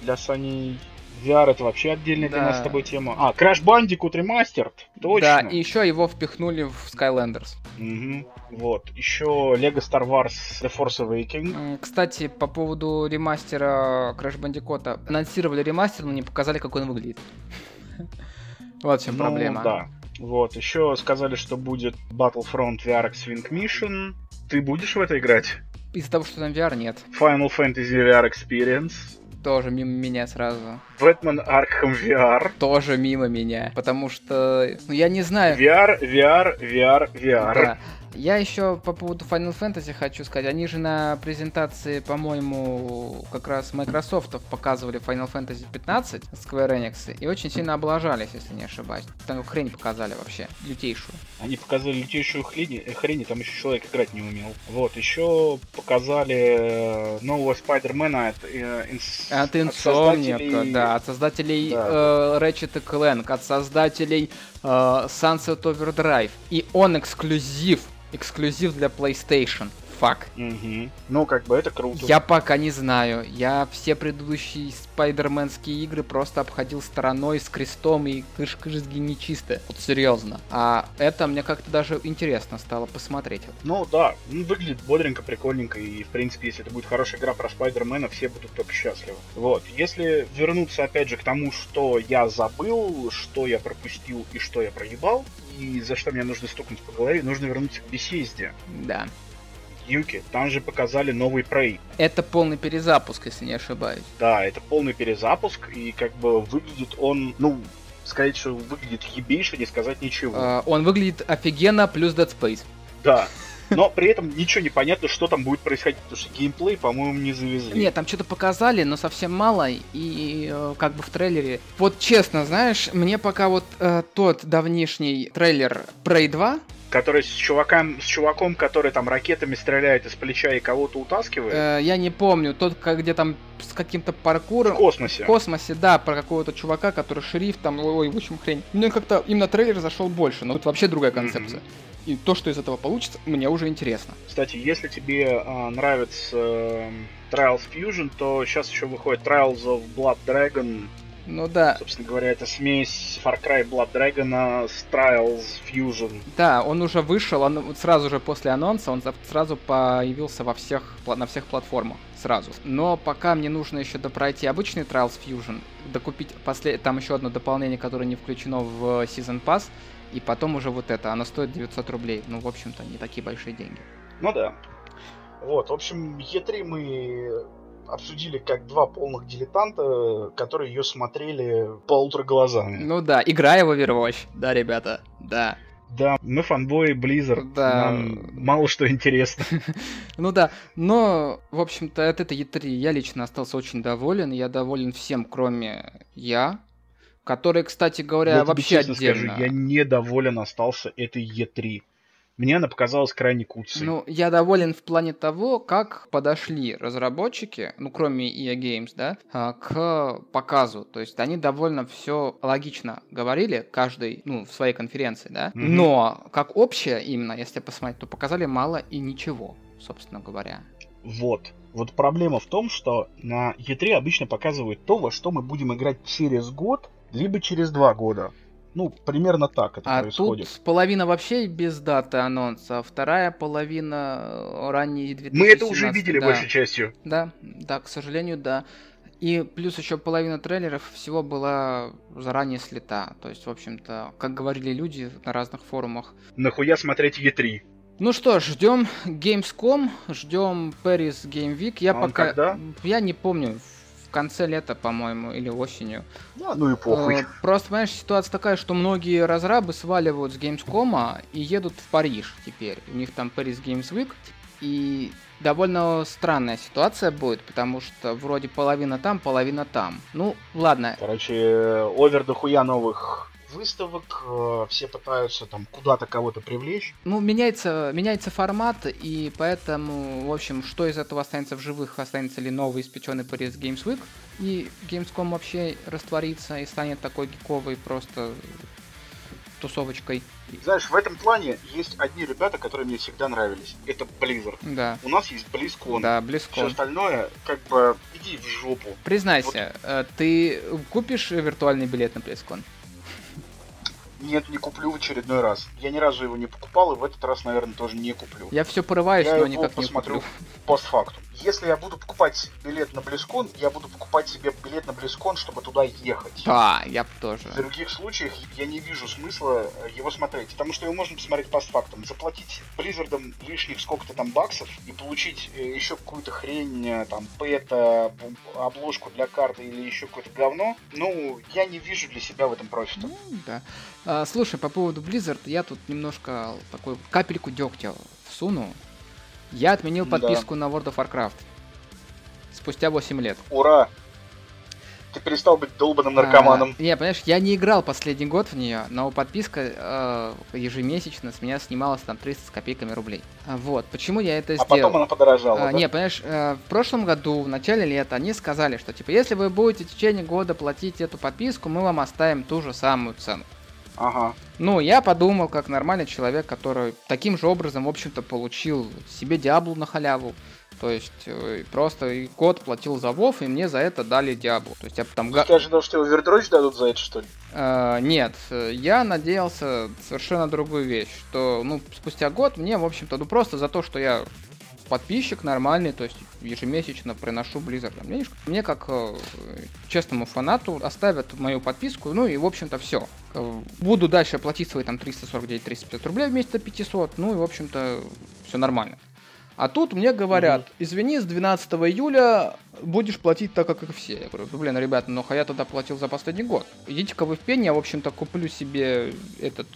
для Sony. VR — это вообще отдельная для нас с тобой тема. А, Crash Bandicoot Remastered, точно. Да, и еще его впихнули в Skylanders. Угу, вот. Еще Lego Star Wars The Force Awakens. Кстати, по поводу ремастера Crash Bandicoot. Анонсировали ремастер, но не показали, как он выглядит. Вот в чем проблема. Да. Вот, еще сказали, что будет Battlefront VRX Wing Mission. Ты будешь в это играть? Из-за того, что там VR, нет. Final Fantasy VR Experience. Тоже мимо меня сразу. Batman Arkham VR. Тоже мимо меня. Потому что... Ну, я не знаю... VR. Да. Я еще по поводу Final Fantasy хочу сказать. Они же на презентации, по-моему, как раз Microsoft показывали Final Fantasy 15 Square Enix, и очень сильно облажались, если не ошибаюсь. Там хрень показали вообще, лютейшую. Они показали лютейшую хрень, и там еще человек играть не умел. Вот, еще показали нового Спайдермена от Insomniac, создателей... да, от создателей Ratchet & Clank, от создателей Sunset Overdrive. И он эксклюзив для PlayStation. fuck. Угу. Ну, как бы это круто. Я пока не знаю. Я все предыдущие спайдерменские игры просто обходил стороной с крестом и кыш-кыш сгини чисто. Вот серьезно. А это мне как-то даже интересно стало посмотреть. Ну да, выглядит бодренько, прикольненько. И в принципе, если это будет хорошая игра про спайдермена, все будут только счастливы. Вот. Если вернуться опять же к тому, что я забыл, что я пропустил и что я проебал, и за что мне нужно стукнуть по голове, нужно вернуться к Bethesda. Да. Юки, там же показали новый Prey. Это полный перезапуск, если не ошибаюсь. Да, это полный перезапуск, и как бы выглядит он, ну, сказать, что выглядит ебейше, не сказать ничего. Он выглядит офигенно, плюс Dead Space. Да. Но при этом ничего не понятно, что там будет происходить, потому что геймплей, по-моему, не завезли. Нет, там что-то показали, но совсем мало, и как бы в трейлере... Вот честно, знаешь, мне пока вот тот давнишний трейлер Prey 2... Который с чуваком, который там ракетами стреляет из плеча и кого-то утаскивает? Я не помню. Тот, где там с каким-то паркуром... В космосе. В космосе, да, про какого-то чувака, который шериф, там, ой, в общем, хрень. Ну и как-то именно трейлер зашел больше, но тут вообще другая концепция. И то, что из этого получится, мне уже интересно. Кстати, если тебе нравится Trials Fusion, то сейчас еще выходит Trials of Blood Dragon. Ну да. Собственно говоря, это смесь Far Cry Blood Dragon с Trials Fusion. Да, он уже вышел, он сразу же после анонса, он сразу появился на всех платформах. Сразу. Но пока мне нужно еще допройти обычный Trials Fusion, докупить там еще одно дополнение, которое не включено в Season Pass, и потом уже вот это. Оно стоит 900 рублей. Ну, в общем-то, не такие большие деньги. Ну да. Вот, в общем, Е3 мы... обсудили как два полных дилетанта, которые ее смотрели полутора глазами. Ну да, играя в Overwatch. Да, ребята, да. Да, мы фанбои Blizzard, да. Нам мало что интересно. Ну да, но, в общем-то, от этой E3 я лично остался очень доволен. Я доволен всем, кроме я, который, кстати говоря, я вообще отдельно. Я тебе честно скажу, я недоволен остался этой E3. Мне она показалась крайне куцей. Ну, я доволен в плане того, как подошли разработчики, ну, кроме EA Games, да, к показу. То есть они довольно все логично говорили, каждый, ну, в своей конференции, да. Mm-hmm. Но как общее именно, если посмотреть, то показали мало и ничего, собственно говоря. Вот. Вот проблема в том, что на E3 обычно показывают то, во что мы будем играть через год, либо через 2 года. Ну, примерно так это происходит. А тут половина вообще без даты анонса, а вторая половина ранней 2017. Мы это уже видели, да. Большей частью. Да, да, к сожалению, да. И плюс еще половина трейлеров всего была заранее слита. То есть, в общем-то, как говорили люди на разных форумах. Нахуя смотреть E3? Ну что ж, ждем Gamescom, ждем Paris Game Week. Я пока... Когда? Я не помню... В конце лета, по-моему, или осенью. Да, ну и похуй. Просто, понимаешь, ситуация такая, что многие разрабы сваливают с Gamescom и едут в Париж теперь. У них там Paris Games Week. И довольно странная ситуация будет, потому что вроде половина там, половина там. Ну, ладно. Короче, овер дохуя новых выставок, все пытаются там куда-то кого-то привлечь. Ну, меняется формат, и поэтому, в общем, что из этого останется в живых, останется ли новый испеченный Paris Games Week, и Gamescom вообще растворится и станет такой гиковой просто тусовочкой. Знаешь, в этом плане есть одни ребята, которые мне всегда нравились. Это Blizzard. Да. У нас есть BlizzCon. Да, BlizzCon. Все остальное, как бы, иди в жопу. Признайся, вот. Ты купишь виртуальный билет на BlizzCon? Нет, не куплю в очередной раз. Я ни разу его не покупал, и в этот раз, наверное, тоже не куплю. Я все порываюсь, но никак не куплю. Я его посмотрю постфактум. Если я буду покупать билет на BlizzCon, я буду покупать себе билет на BlizzCon, чтобы туда ехать. Да, я тоже. В других случаях я не вижу смысла его смотреть, потому что его можно посмотреть постфактум. Заплатить Blizzard'ом лишних сколько-то там баксов и получить еще какую-то хрень, там, бета, обложку для карты или еще какое-то говно. Ну, я не вижу для себя в этом профита. Ну, да. Слушай, по поводу Blizzard, я тут немножко такую капельку дегтя всуну. Я отменил подписку на World of Warcraft. Спустя 8 лет. Ура! Ты перестал быть долбаным наркоманом. Не, понимаешь, я не играл последний год в нее, но подписка ежемесячно с меня снималась там 300 с копейками рублей. Вот, почему я это сделал? А потом она подорожала, да? Не, понимаешь, в прошлом году, в начале лета, они сказали, что типа, если вы будете в течение года платить эту подписку, мы вам оставим ту же самую цену. Ага. Ну, я подумал, как нормальный человек, который таким же образом, в общем-то, получил себе Диаблу на халяву. То есть, просто год платил за WoW, и мне за это дали Диаблу. То есть, я потом... Ты ожидал, что тебе овердрочь дадут за это, что ли? Нет, я надеялся совершенно другую вещь, что, ну, спустя год мне, в общем-то, ну, просто за то, что я подписчик нормальный, то есть ежемесячно приношу Blizzard там денежку. Мне, как честному фанату, оставят мою подписку, ну и, в общем-то, все. Буду дальше платить свои там 349-350 рублей вместо 500, ну и, в общем-то, все нормально. А тут мне говорят, извини, с 12 июля будешь платить так, как и все. Я говорю, блин, ребята, ну а я тогда платил за последний год. Идите-ка вы в пень, я, в общем-то, куплю себе этот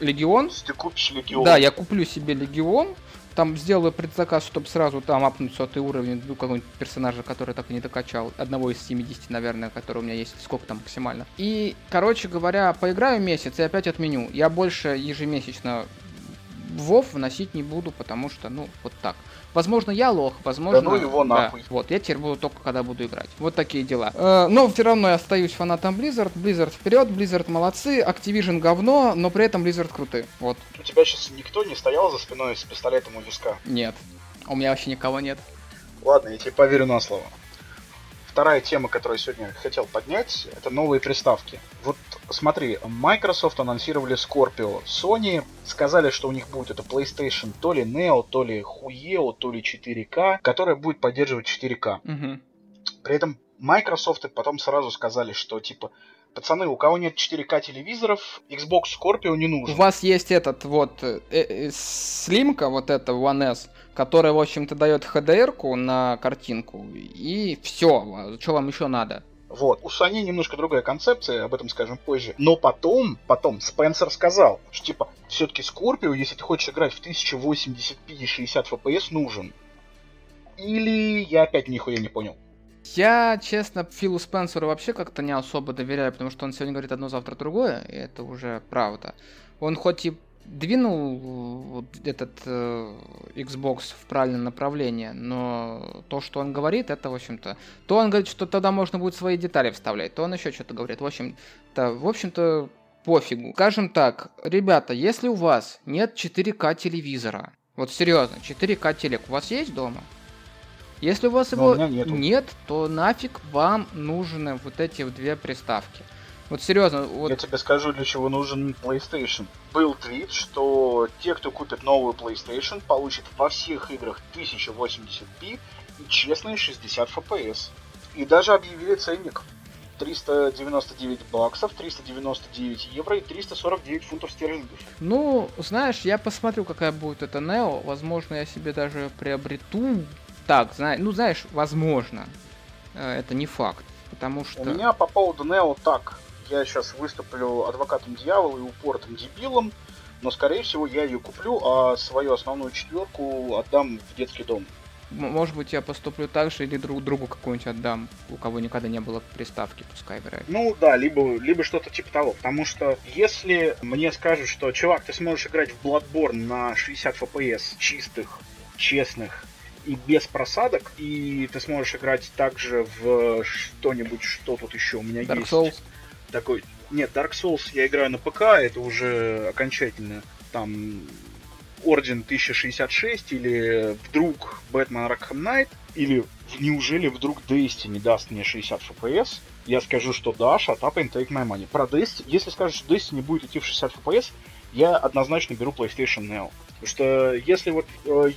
Легион. Ты купишь Легион? Да, я куплю себе Легион. Там сделаю предзаказ, чтобы сразу там апнуть 100-й уровень какого-нибудь персонажа, который так и не докачал. Одного из 70, наверное, который у меня есть. Сколько там максимально. И, короче говоря, поиграю месяц и опять отменю. Я больше ежемесячно вов вносить не буду, потому что, ну, вот так. Возможно, я лох, возможно... Да ну его нахуй. Да. Вот, я теперь буду только, когда буду играть. Вот такие дела. Но все равно я остаюсь фанатом Blizzard. Blizzard вперед, Blizzard молодцы, Activision говно, но при этом Blizzard крутые. Вот. У тебя сейчас никто не стоял за спиной с пистолетом у виска? Нет. У меня вообще никого нет. Ладно, я тебе поверю на слово. Вторая тема, которую я сегодня хотел поднять, это новые приставки. Вот смотри, Microsoft анонсировали Scorpio, Sony сказали, что у них будет это PlayStation то ли Neo, то ли Hueo, то ли 4K, которая будет поддерживать 4K. Угу. При этом Microsoft потом сразу сказали, что типа, пацаны, у кого нет 4К телевизоров, Xbox Scorpio не нужен. У вас есть этот вот слимка, вот эта One S, которая, в общем-то, дает HDR-ку на картинку, и все, что вам еще надо? Вот. У Sony немножко другая концепция, об этом скажем позже. Но потом Спенсер сказал, что типа, все-таки Scorpio, если ты хочешь играть в 1080p и 60 FPS, нужен. Или я опять нихуя не понял. Я, честно, Филу Спенсеру вообще как-то не особо доверяю, потому что он сегодня говорит одно, завтра другое, и это уже правда. Он хоть и двинул этот Xbox в правильное направление, но то, что он говорит, это, в общем-то... То он говорит, что тогда можно будет свои детали вставлять, то он еще что-то говорит. В общем-то, пофигу. Скажем так, ребята, если у вас нет 4К телевизора, вот серьезно, 4К телек у вас есть дома? Если у вас его нет, то нафиг вам нужны вот эти две приставки. Вот серьезно. Вот... Я тебе скажу, для чего нужен PlayStation. Был твит, что те, кто купит новую PlayStation, получат во всех играх 1080p и честные 60 FPS. И даже объявили ценник. $399, €399 и £349. Ну, знаешь, я посмотрю, какая будет эта Neo. Возможно, я себе даже приобрету... Так, знаешь, возможно, это не факт, потому что... У меня по поводу Neo так, я сейчас выступлю адвокатом дьявола и упоротым дебилом, но, скорее всего, я ее куплю, а свою основную четверку отдам в детский дом. Может быть, я поступлю так же, или другу какую-нибудь отдам, у кого никогда не было приставки, пускай играет. Ну да, либо что-то типа того, потому что если мне скажут, что, чувак, ты сможешь играть в Bloodborne на 60 FPS чистых, честных, и без просадок, и ты сможешь играть также в что-нибудь, что тут еще у меня Dark есть. Dark Souls? Такой... Нет, Dark Souls я играю на ПК, это уже окончательно. Там Орден 1066, или вдруг Batman Arkham Knight, или неужели вдруг Destiny даст мне 60 FPS, я скажу, что да, shut up and take my money. Про Destiny, если скажешь, что Destiny будет идти в 60 FPS, я однозначно беру PlayStation Neo. Потому что если вот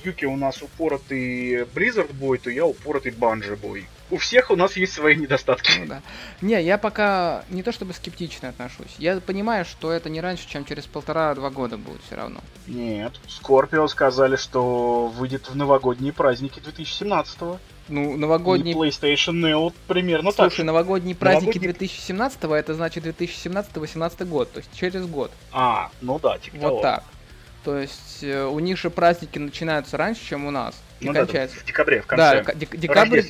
Юки у нас упоротый Blizzard бой, то я упоротый Bungie бой. У всех у нас есть свои недостатки. Ну, да. Не, я пока не то чтобы скептично отношусь. Я понимаю, что это не раньше, чем через 1,5-2 года будет все равно. Нет, Scorpio сказали, что выйдет в новогодние праздники 2017-го. Ну, новогодние... И PlayStation Neo примерно так. Слушай, новогодние праздники 2017-го, это значит 2017-18 год, то есть через год. А, ну да, типа вот того. Так. То есть у них же праздники начинаются раньше, чем у нас. Ну да, в декабре, в конце. Да, декабрь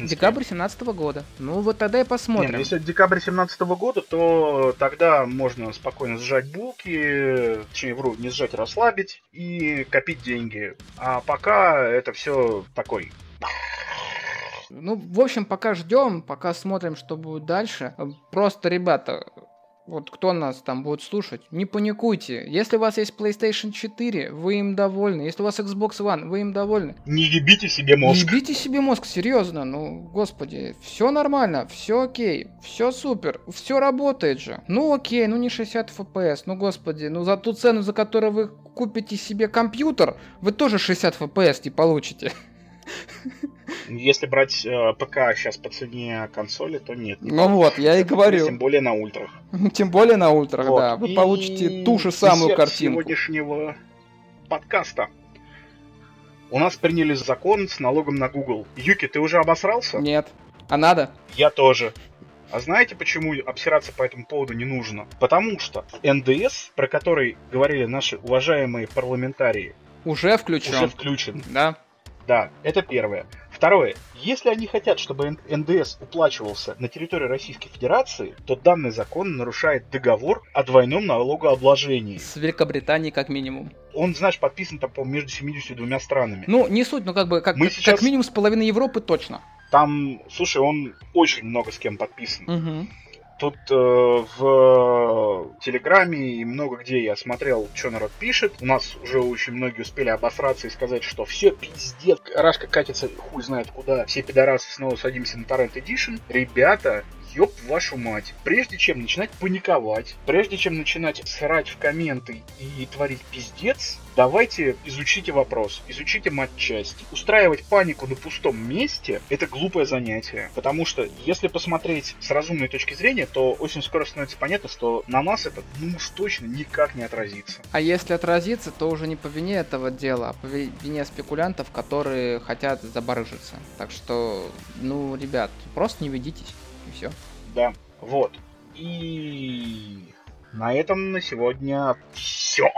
2017 года. Ну вот тогда и посмотрим. Нет, если это декабрь 2017 года, то тогда можно спокойно сжать булки, точнее, вру, не сжать, расслабить и копить деньги. А пока это все такой... Ну, в общем, пока ждем, пока смотрим, что будет дальше. Просто, ребята... Вот кто нас там будет слушать, не паникуйте. Если у вас есть PlayStation 4, вы им довольны. Если у вас Xbox One, вы им довольны. Не ебите себе мозг. Не ебите себе мозг, серьезно. Ну, господи, все нормально, все окей, все супер, все работает же. Ну окей, ну не 60 FPS, ну господи, ну за ту цену, за которую вы купите себе компьютер, вы тоже 60 FPS не получите. Если брать ПК сейчас по цене консоли, то нет. Ну вот, я и говорю. Тем более на ультрах. Тем более на ультрах, вот. Да. Вы и получите ту же самую картинку. Сегодняшнего подкаста. У нас приняли закон с налогом на Google. Юки, ты уже обосрался? Нет. А надо? Я тоже. А знаете, почему обсираться по этому поводу не нужно? Потому что НДС, про который говорили наши уважаемые парламентарии, уже включен. Уже включен. Да. Да, это первое. Второе. Если они хотят, чтобы НДС уплачивался на территории Российской Федерации, то данный закон нарушает договор о двойном налогообложении. С Великобританией как минимум. Он, знаешь, подписан там, по-моему, между 72 странами. Ну, не суть, но как бы как минимум с половиной Европы точно. Там, слушай, он очень много с кем подписан. Угу. Тут в Телеграме и много где я смотрел, что народ пишет. У нас уже очень многие успели обосраться и сказать, что все пиздец. Рашка катится хуй знает куда. Все пидорасы, снова садимся на Torrent Edition. Ребята, ёб вашу мать. Прежде чем начинать паниковать, прежде чем начинать срать в комменты и творить пиздец, давайте изучите вопрос, изучите матчасть. Устраивать панику на пустом месте — это глупое занятие. Потому что, если посмотреть с разумной точки зрения, то очень скоро становится понятно, что на нас это, ну уж точно, никак не отразится. А если отразится, то уже не по вине этого дела, а по вине спекулянтов, которые хотят забарыжиться. Так что, ну, ребят, просто не ведитесь, и все. Да, вот. И на этом на сегодня все.